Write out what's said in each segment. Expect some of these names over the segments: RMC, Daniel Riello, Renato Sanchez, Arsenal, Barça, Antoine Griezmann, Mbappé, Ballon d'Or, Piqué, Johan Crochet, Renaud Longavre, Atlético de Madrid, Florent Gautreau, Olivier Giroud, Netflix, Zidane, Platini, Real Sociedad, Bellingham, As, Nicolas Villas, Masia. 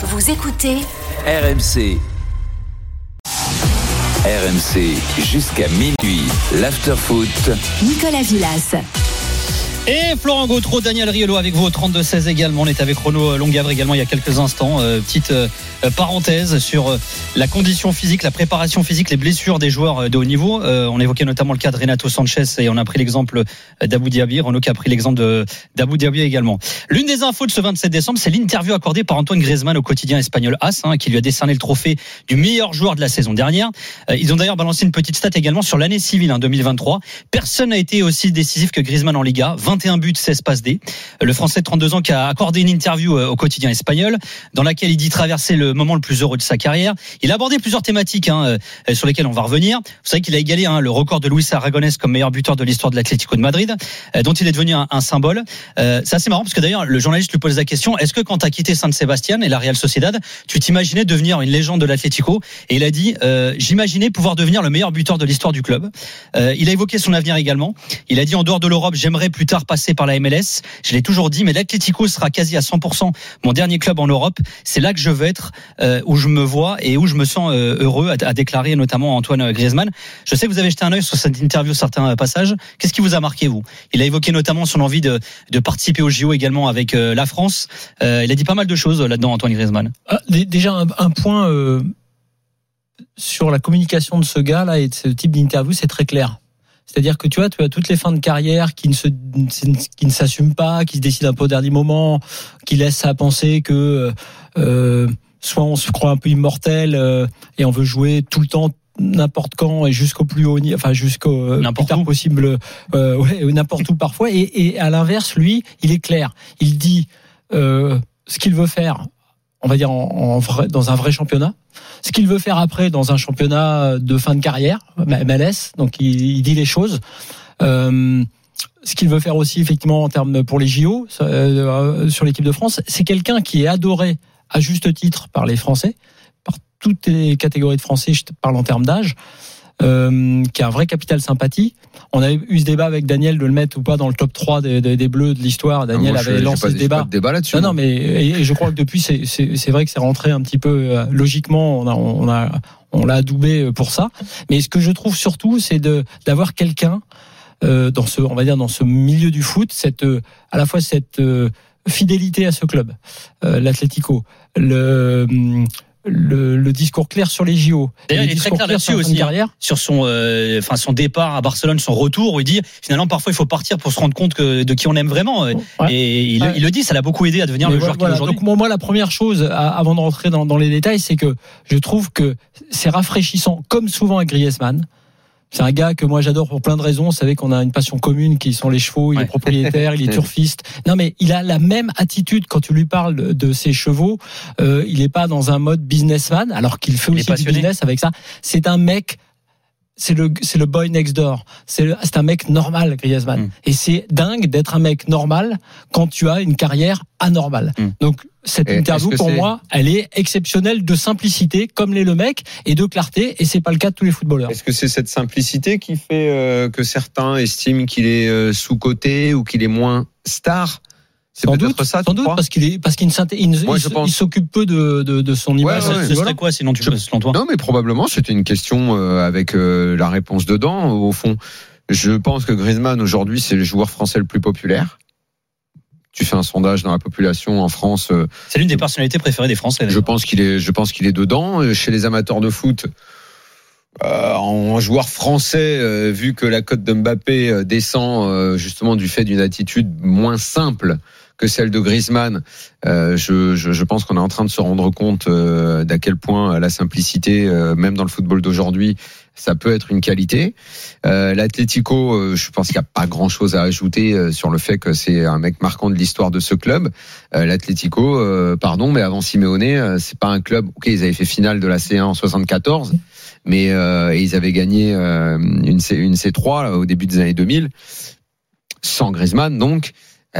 Vous écoutez RMC. RMC jusqu'à minuit. L'afterfoot. Nicolas Villas. Et Florent Gautreau, Daniel Riello avec vous au 32-16 également. On est avec Renaud Longavre également il y a quelques instants. Petite parenthèse sur la condition physique, la préparation physique, les blessures des joueurs de haut niveau. On évoquait notamment le cas de Renato Sanchez et on a pris l'exemple d'Abu Dhabi. Renaud qui a pris l'exemple d'Abu Dhabi également. L'une des infos de ce 27 décembre, c'est l'interview accordée par Antoine Griezmann au quotidien espagnol As, qui lui a décerné le trophée du meilleur joueur de la saison dernière. Ils ont d'ailleurs balancé une petite stat également sur l'année civile 2023. Personne n'a été aussi décisif que Griezmann en Liga. 21 buts, 16 passes D. Le Français de 32 ans qui a accordé une interview au quotidien espagnol dans laquelle il dit traverser le moment le plus heureux de sa carrière. Il a abordé plusieurs thématiques sur lesquelles on va revenir. Vous savez qu'il a égalé le record de Luis Aragonés comme meilleur buteur de l'histoire de l'Atlético de Madrid, dont il est devenu un symbole. C'est assez marrant parce que d'ailleurs le journaliste lui pose la question: est-ce que quand tu as quitté Saint-Sébastien et la Real Sociedad, tu t'imaginais devenir une légende de l'Atlético? Et il a dit j'imaginais pouvoir devenir le meilleur buteur de l'histoire du club. Il a évoqué son avenir également. Il a dit: en dehors de l'Europe, j'aimerais plus tard passer par la MLS. Je l'ai toujours dit, mais l'Atlético sera quasi à 100% mon dernier club en Europe. C'est là que je veux être, où je me vois et où je me sens heureux, a déclaré notamment Antoine Griezmann. Je sais que vous avez jeté un œil sur cette interview, certains passages. Qu'est-ce qui vous a marqué, vous? Il a évoqué notamment son envie de participer au JO également avec la France. Il a dit pas mal de choses là-dedans, Antoine Griezmann. Déjà un point sur la communication de ce gars-là et de ce type d'interview, c'est très clair. C'est-à-dire que tu as toutes les fins de carrière qui ne s'assument pas, qui se décident un peu au dernier moment, qui laissent à penser que soit on se croit un peu immortel et on veut jouer tout le temps, n'importe quand et jusqu'au plus haut, enfin jusqu'au plus tard possible, n'importe où parfois. Et à l'inverse, lui, il est clair. Il dit ce qu'il veut faire. On va dire dans un vrai championnat. Ce qu'il veut faire après dans un championnat de fin de carrière, MLS, donc il dit les choses. Ce qu'il veut faire aussi effectivement en termes pour les JO sur l'équipe de France, c'est quelqu'un qui est adoré à juste titre par les Français, par toutes les catégories de Français. Je parle en termes d'âge, qui a un vrai capital sympathie. On a eu ce débat avec Daniel de le mettre ou pas dans le top 3 des Bleus de l'histoire. Daniel avait lancé ce débat. Non, mais et je crois que depuis c'est vrai que c'est rentré un petit peu logiquement. On l'a adoubé pour ça. Mais ce que je trouve surtout, c'est d'avoir quelqu'un dans ce milieu du foot, à la fois cette fidélité à ce club, l'Atlético, le discours clair sur les JO. D'ailleurs, il est très clair là-dessus aussi, sur son départ à Barcelone, son retour, où il dit finalement parfois il faut partir pour se rendre compte de qui on aime vraiment. Ouais. Et il le dit, ça l'a beaucoup aidé à devenir le joueur qu'il est aujourd'hui. Donc moi, la première chose, avant de rentrer dans les détails, c'est que je trouve que c'est rafraîchissant, comme souvent avec Griezmann. C'est un gars que moi j'adore pour plein de raisons. Vous savez qu'on a une passion commune qui sont les chevaux. Il est propriétaire, il est turfiste. Non mais il a la même attitude quand tu lui parles de ses chevaux. Il n'est pas dans un mode businessman, alors qu'il fait aussi du business avec ça. C'est un mec. C'est le boy next door. C'est un mec normal, Griezmann. Et c'est dingue d'être un mec normal quand tu as une carrière anormale. Donc cette interview, pour moi, elle est exceptionnelle de simplicité, comme l'est le mec, et de clarté. Et c'est pas le cas de tous les footballeurs. Est-ce que c'est cette simplicité qui fait que certains estiment qu'il est sous-coté ou qu'il est moins star? C'est sans doute ça, sans doute, parce qu'il s'occupe peu de son image. Ce serait quoi sinon selon toi? Non mais probablement c'était une question avec la réponse dedans au fond. Je pense que Griezmann aujourd'hui c'est le joueur français le plus populaire. Tu fais un sondage dans la population en France. C'est l'une des personnalités préférées des Français. D'ailleurs. Je pense qu'il est dedans chez les amateurs de foot. En joueur français, vu que la cote de Mbappé descend justement du fait d'une attitude moins simple que celle de Griezmann, je pense qu'on est en train de se rendre compte d'à quel point la simplicité, même dans le football d'aujourd'hui, ça peut être une qualité. L'Atlético, je pense qu'il n'y a pas grand-chose à ajouter sur le fait que c'est un mec marquant de l'histoire de ce club. L'Atlético, mais avant Simeone, c'est pas un club. Ok, ils avaient fait finale de la C1 en 74, mais ils avaient gagné une C3 là, au début des années 2000, sans Griezmann donc.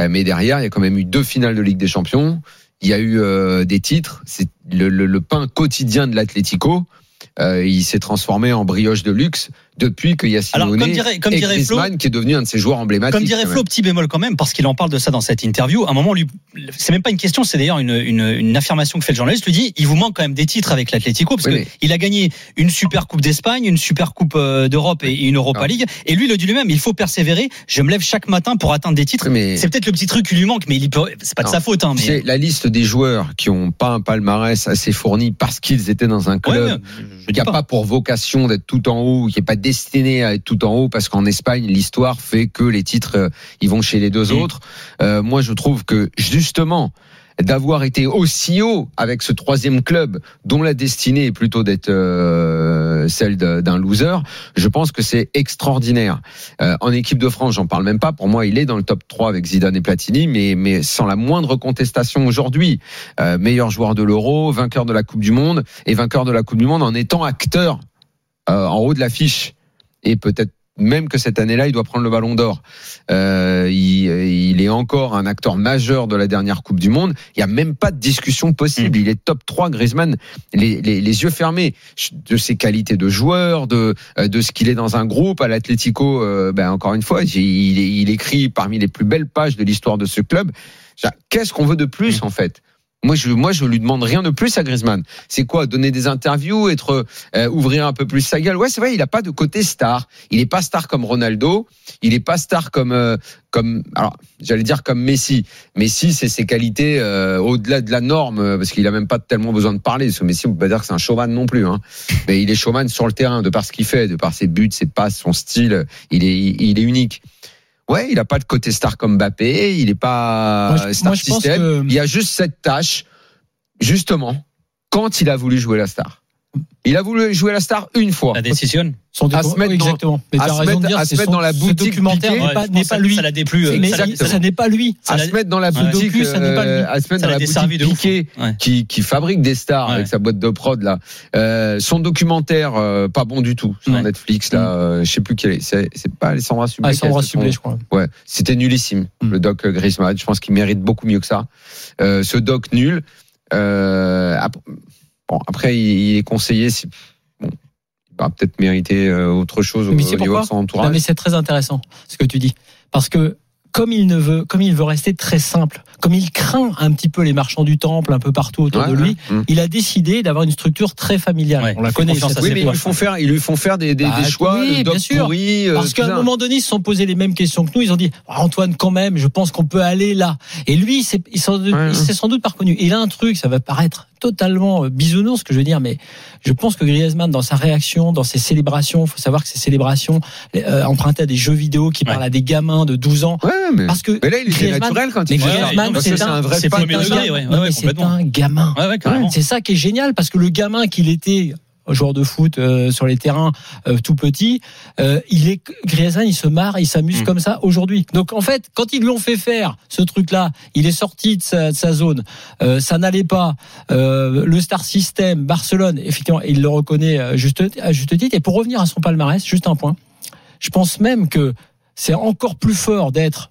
Mais derrière, il y a quand même eu 2 finales de Ligue des Champions. Il y a eu des titres. C'est le pain quotidien de l'Atlético. Il s'est transformé en brioche de luxe depuis qu'il y a Simeone et Griezmann, Flo, qui est devenu un de ses joueurs emblématiques. Comme dirait Flo, petit bémol quand même, parce qu'il en parle de ça dans cette interview. À un moment, lui, c'est même pas une question, c'est d'ailleurs une affirmation que fait le journaliste. Lui dit, il vous manque quand même des titres avec l'Atlético, parce qu'il a gagné une super coupe d'Espagne, une super coupe d'Europe et une Europa League. Et lui, il le dit lui-même, il faut persévérer. Je me lève chaque matin pour atteindre des titres. Mais c'est peut-être le petit truc qui lui manque, mais c'est pas de sa faute. Hein, mais c'est la liste des joueurs qui n'ont pas un palmarès assez fourni parce qu'ils étaient dans un club qui n'a pas pour vocation d'être tout en haut, qui n'est pas destiné à être tout en haut, parce qu'en Espagne, l'histoire fait que les titres, ils vont chez les deux autres. Moi, je trouve que justement, d'avoir été aussi haut avec ce troisième club dont la destinée est plutôt d'être celle d'un loser, je pense que c'est extraordinaire. En équipe de France, j'en parle même pas. Pour moi, il est dans le top 3 avec Zidane et Platini, mais sans la moindre contestation aujourd'hui. Meilleur joueur de l'Euro, vainqueur de la Coupe du Monde, et vainqueur de la Coupe du Monde en étant acteur en haut de l'affiche. Et peut-être même que cette année-là, il doit prendre le Ballon d'Or. Il est encore un acteur majeur de la dernière Coupe du Monde. Il n'y a même pas de discussion possible. Il est top 3, Griezmann, les yeux fermés, de ses qualités de joueur, de ce qu'il est dans un groupe. À l'Atlético, encore une fois, il écrit parmi les plus belles pages de l'histoire de ce club. Qu'est-ce qu'on veut de plus, en fait ? Moi, je lui demande rien de plus à Griezmann. C'est quoi, donner des interviews, ouvrir un peu plus sa gueule. Ouais, c'est vrai, il a pas de côté star. Il est pas star comme Ronaldo. Il est pas star comme Messi. Messi, c'est ses qualités au-delà de la norme, parce qu'il a même pas tellement besoin de parler. Parce que Messi, on peut pas dire que c'est un showman non plus, hein. Mais il est showman sur le terrain, de par ce qu'il fait, de par ses buts, ses passes, son style. Il est unique. Ouais, il n'a pas de côté star comme Mbappé, il n'est pas star système. Il y a juste cette tâche, justement, quand il a voulu jouer la star. Il a voulu jouer la star une fois. La décision. À se mettre dans la boutique Piqué. Ce documentaire n'est pas lui. Ça l'a déplu. Ça n'est pas lui. À se mettre dans la boutique Piqué, qui fabrique des stars avec sa boîte de prod là. Son documentaire pas bon du tout sur Netflix là. Je sais plus quel est. C'est pas Alessandra Sublet. Alessandra Sublet, je crois. Ouais, c'était nullissime. Le doc Griezmann, je pense qu'il mérite beaucoup mieux que ça. Ce doc nul. Bon, après, il est conseillé. Bon, il va peut-être mériter autre chose au niveau de son entourage. Non, mais c'est très intéressant ce que tu dis, parce que comme il veut rester très simple, comme il craint un petit peu les marchands du temple un peu partout autour de lui, il a décidé d'avoir une structure très familiale. Ouais, on la connaît. Mais ils lui font faire des choix, des docs pourris. Parce qu'à un moment donné, ils se sont posés les mêmes questions que nous. Ils ont dit Antoine, quand même, je pense qu'on peut aller là. Et lui, il s'est sans doute pas reconnu. Il a un truc, ça va paraître totalement bisounours ce que je veux dire, mais je pense que Griezmann, dans sa réaction, dans ses célébrations, faut savoir que ses célébrations empruntées à des jeux vidéo qui parlent à des gamins de 12 ans. Ouais, mais là, il était naturel quand il c'est un gamin. C'est ça qui est génial, parce que le gamin qu'il était, joueur de foot sur les terrains tout petit, Griezmann, il se marre, il s'amuse comme ça aujourd'hui. Donc en fait, quand ils l'ont fait faire ce truc-là, il est sorti de sa zone, ça n'allait pas, le star system, Barcelone, effectivement, il le reconnaît à juste titre. Et pour revenir à son palmarès, juste un point, je pense même que c'est encore plus fort d'être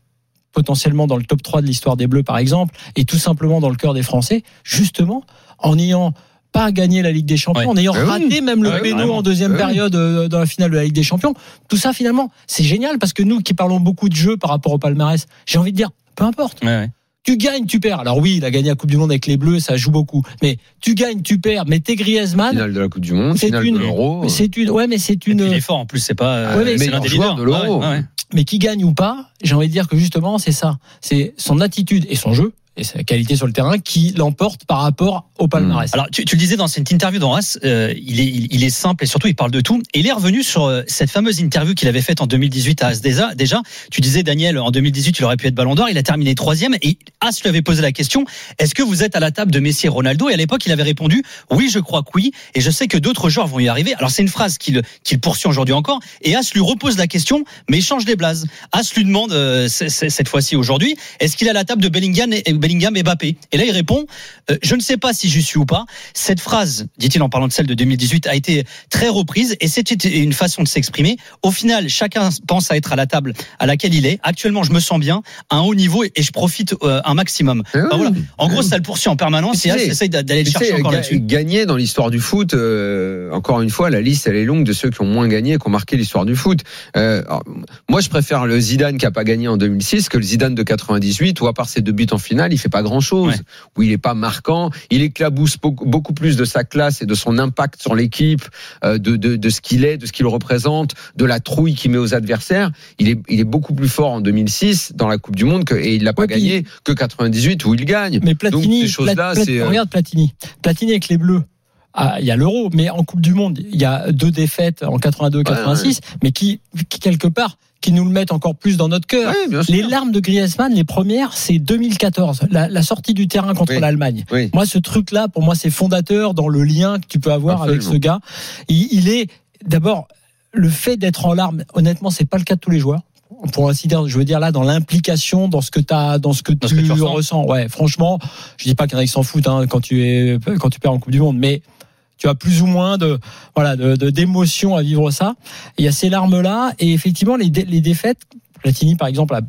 potentiellement dans le top 3 de l'histoire des Bleus par exemple, et tout simplement dans le cœur des Français, justement, en ayant pas gagné la Ligue des Champions, en ayant raté même le péno en deuxième période dans la finale de la Ligue des Champions. Tout ça finalement, c'est génial, parce que nous qui parlons beaucoup de jeux par rapport au palmarès, j'ai envie de dire, peu importe. Tu gagnes, tu perds. Alors oui, il a gagné la Coupe du Monde avec les Bleus, ça joue beaucoup. Mais tu gagnes, tu perds. Mais t'es Griezmann. Finale de la Coupe du Monde, finale de l'Euro. Mais c'est une. Il est fort en plus, c'est pas. Mais c'est l'un des leaders de l'Euro. Mais qui gagne ou pas, j'ai envie de dire que justement, c'est ça. C'est son attitude et son jeu et sa qualité sur le terrain qui l'emporte par rapport au palmarès. Alors, tu le disais dans cette interview dans As, il est simple et surtout il parle de tout. Et il est revenu sur cette fameuse interview qu'il avait faite en 2018 à As déjà. Tu disais, Daniel, en 2018, il aurait pu être Ballon d'Or, il a terminé 3e, et As lui avait posé la question, est-ce que vous êtes à la table de Messi et Ronaldo? Et à l'époque, il avait répondu, oui, je crois que oui, et je sais que d'autres joueurs vont y arriver. Alors, c'est une phrase qu'il poursuit aujourd'hui encore, et As lui repose la question, mais il change les blases. As lui demande, cette fois-ci aujourd'hui, est-ce qu'il est à la table de Bellingham et Bellingham et Mbappé. Et là, il répond je ne sais pas si j'y suis ou pas. Cette phrase, dit-il en parlant de celle de 2018, a été très reprise et c'était une façon de s'exprimer. Au final, chacun pense à être à la table à laquelle il est. Actuellement, je me sens bien, à un haut niveau et je profite un maximum. Ben voilà. En gros, ça le poursuit en permanence et j'essaye d'aller le chercher encore là-dessus. Gagner dans l'histoire du foot, encore une fois, la liste, elle est longue de ceux qui ont moins gagné et qui ont marqué l'histoire du foot. Alors, moi, je préfère le Zidane qui n'a pas gagné en 2006 que le Zidane de 98 où, à part ses deux buts en finale, il ne fait pas grand-chose, où il n'est pas marquant. Il éclabousse beaucoup plus de sa classe et de son impact sur l'équipe, de ce qu'il est, de ce qu'il représente, de la trouille qu'il met aux adversaires. Il est beaucoup plus fort en 2006 dans la Coupe du Monde et il ne l'a pas gagné que 98 où il gagne. Mais Platini, donc, ces choses-là, c'est... Regarde Platini. Platini avec les Bleus. Ah, il y a l'Euro, mais en Coupe du Monde, il y a deux défaites en 82 et 86, mais qui quelque part, qui nous le mettent encore plus dans notre cœur. Oui, les larmes de Griezmann, les premières, c'est 2014, la sortie du terrain contre l'Allemagne. Oui. Moi, ce truc-là, pour moi, c'est fondateur dans le lien que tu peux avoir avec ce gars. Il est, d'abord, le fait d'être en larmes, honnêtement, c'est pas le cas de tous les joueurs. Pour ainsi dire, je veux dire là dans l'implication, dans ce que tu ressens. Ouais, franchement, je dis pas qu'un mec s'en fout quand tu perds en Coupe du Monde, mais tu as plus ou moins d'émotion à vivre ça. Il y a ces larmes là et effectivement les défaites. Platini par exemple a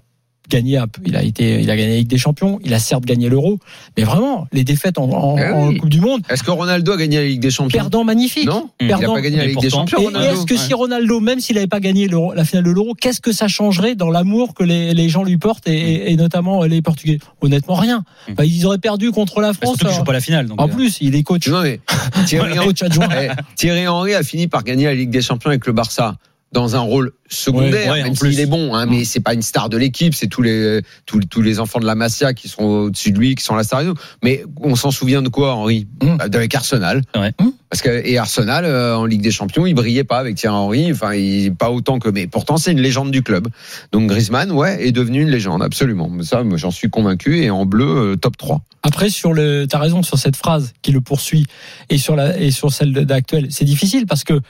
gagné, il a gagné la Ligue des Champions, il a certes gagné l'Euro, mais vraiment les défaites en Coupe du Monde. Est-ce que Ronaldo a gagné la Ligue des Champions? Perdant magnifique. Non, perdant. Il n'a pas gagné la Ligue des Champions. Et est-ce que si Ronaldo, même s'il n'avait pas gagné la finale de l'Euro, qu'est-ce que ça changerait dans l'amour que les gens lui portent et notamment les Portugais? Honnêtement, rien. Bah, ils auraient perdu contre la France. Surtout qu'il joue pas la finale. Donc, en plus, il est coach. Non, mais Thierry Henry a fini par gagner la Ligue des Champions avec le Barça. Dans un rôle secondaire, même s'il est bon, mais c'est pas une star de l'équipe, c'est tous les enfants de la Masia qui sont au-dessus de lui, qui sont à la star. Mais on s'en souvient de quoi, Henry? Avec Arsenal. Ouais. Parce que, et Arsenal, en Ligue des Champions, il brillait pas avec Thierry Henry, enfin, pas autant que, mais pourtant c'est une légende du club. Donc Griezmann, est devenu une légende, absolument. Ça, moi, j'en suis convaincu, et en bleu, top 3. Après, t'as raison sur cette phrase qui le poursuit, et sur celle d'actuelle. C'est difficile parce que,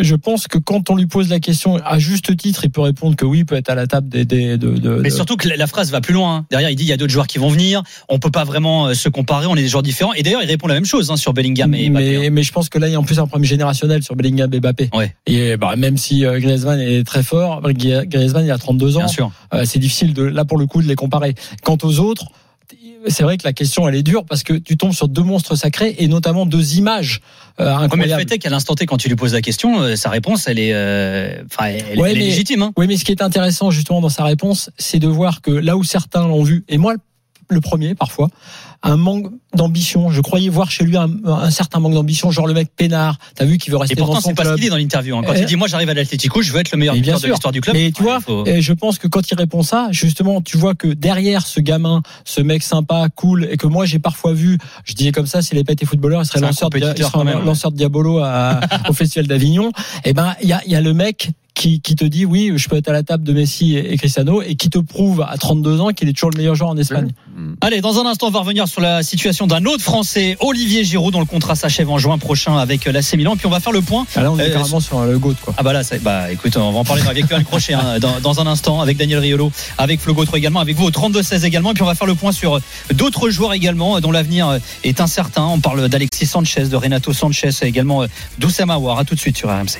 je pense que quand on lui pose la question à juste titre, il peut répondre que oui, il peut être à la table Mais surtout que la phrase va plus loin. Derrière, il dit il y a d'autres joueurs qui vont venir. On peut pas vraiment se comparer. On est des joueurs différents. Et d'ailleurs, il répond la même chose sur Bellingham et Mbappé. Mais je pense que là, il y a en plus un problème générationnel sur Bellingham et Mbappé. Ouais. Et même si Griezmann est très fort, Griezmann il a 32 ans. Bien sûr. C'est difficile là pour le coup de les comparer. Quant aux autres. C'est vrai que la question elle est dure parce que tu tombes sur deux monstres sacrés et notamment deux images incroyables. Mais le fait est qu'à l'instant T quand tu lui poses la question, sa réponse elle est légitime. Oui, mais ce qui est intéressant justement dans sa réponse, c'est de voir que là où certains l'ont vu et moi le premier parfois, un manque d'ambition. Je croyais voir chez lui un certain manque d'ambition, genre le mec peinard. T'as vu qu'il veut rester dans son club. Et pourtant, c'est pas ce qu'il dit dans l'interview. Quand il dit, moi, j'arrive à l'Atlético, je veux être le meilleur buteur de l'histoire du club. Mais tu vois, je pense que quand il répond ça, justement, tu vois que derrière ce gamin, ce mec sympa, cool, et que moi, j'ai parfois vu, je disais comme ça, si les pètes et footballeurs, il serait lanceur de Diabolo au Festival d'Avignon. Et ben, il y a le mec qui te dit oui, je peux être à la table de Messi et Cristiano et qui te prouve à 32 ans qu'il est toujours le meilleur joueur en Espagne. Allez, dans un instant, on va revenir sur la situation d'un autre Français, Olivier Giroud, dont le contrat s'achève en juin prochain avec l'AC Milan. Puis on va faire le point. Ah là, on est carrément sur le GOAT, quoi. Ah bah là, écoute, on va en parler avec Johan Crochet dans un instant, avec Daniel Riello, avec Flo Gautreau également, avec vous au 32-16 également. Et puis on va faire le point sur d'autres joueurs également dont l'avenir est incertain. On parle d'Alexis Sanchez, de Renato Sanchez et également d'Oussama Aouar. À tout de suite sur RMC.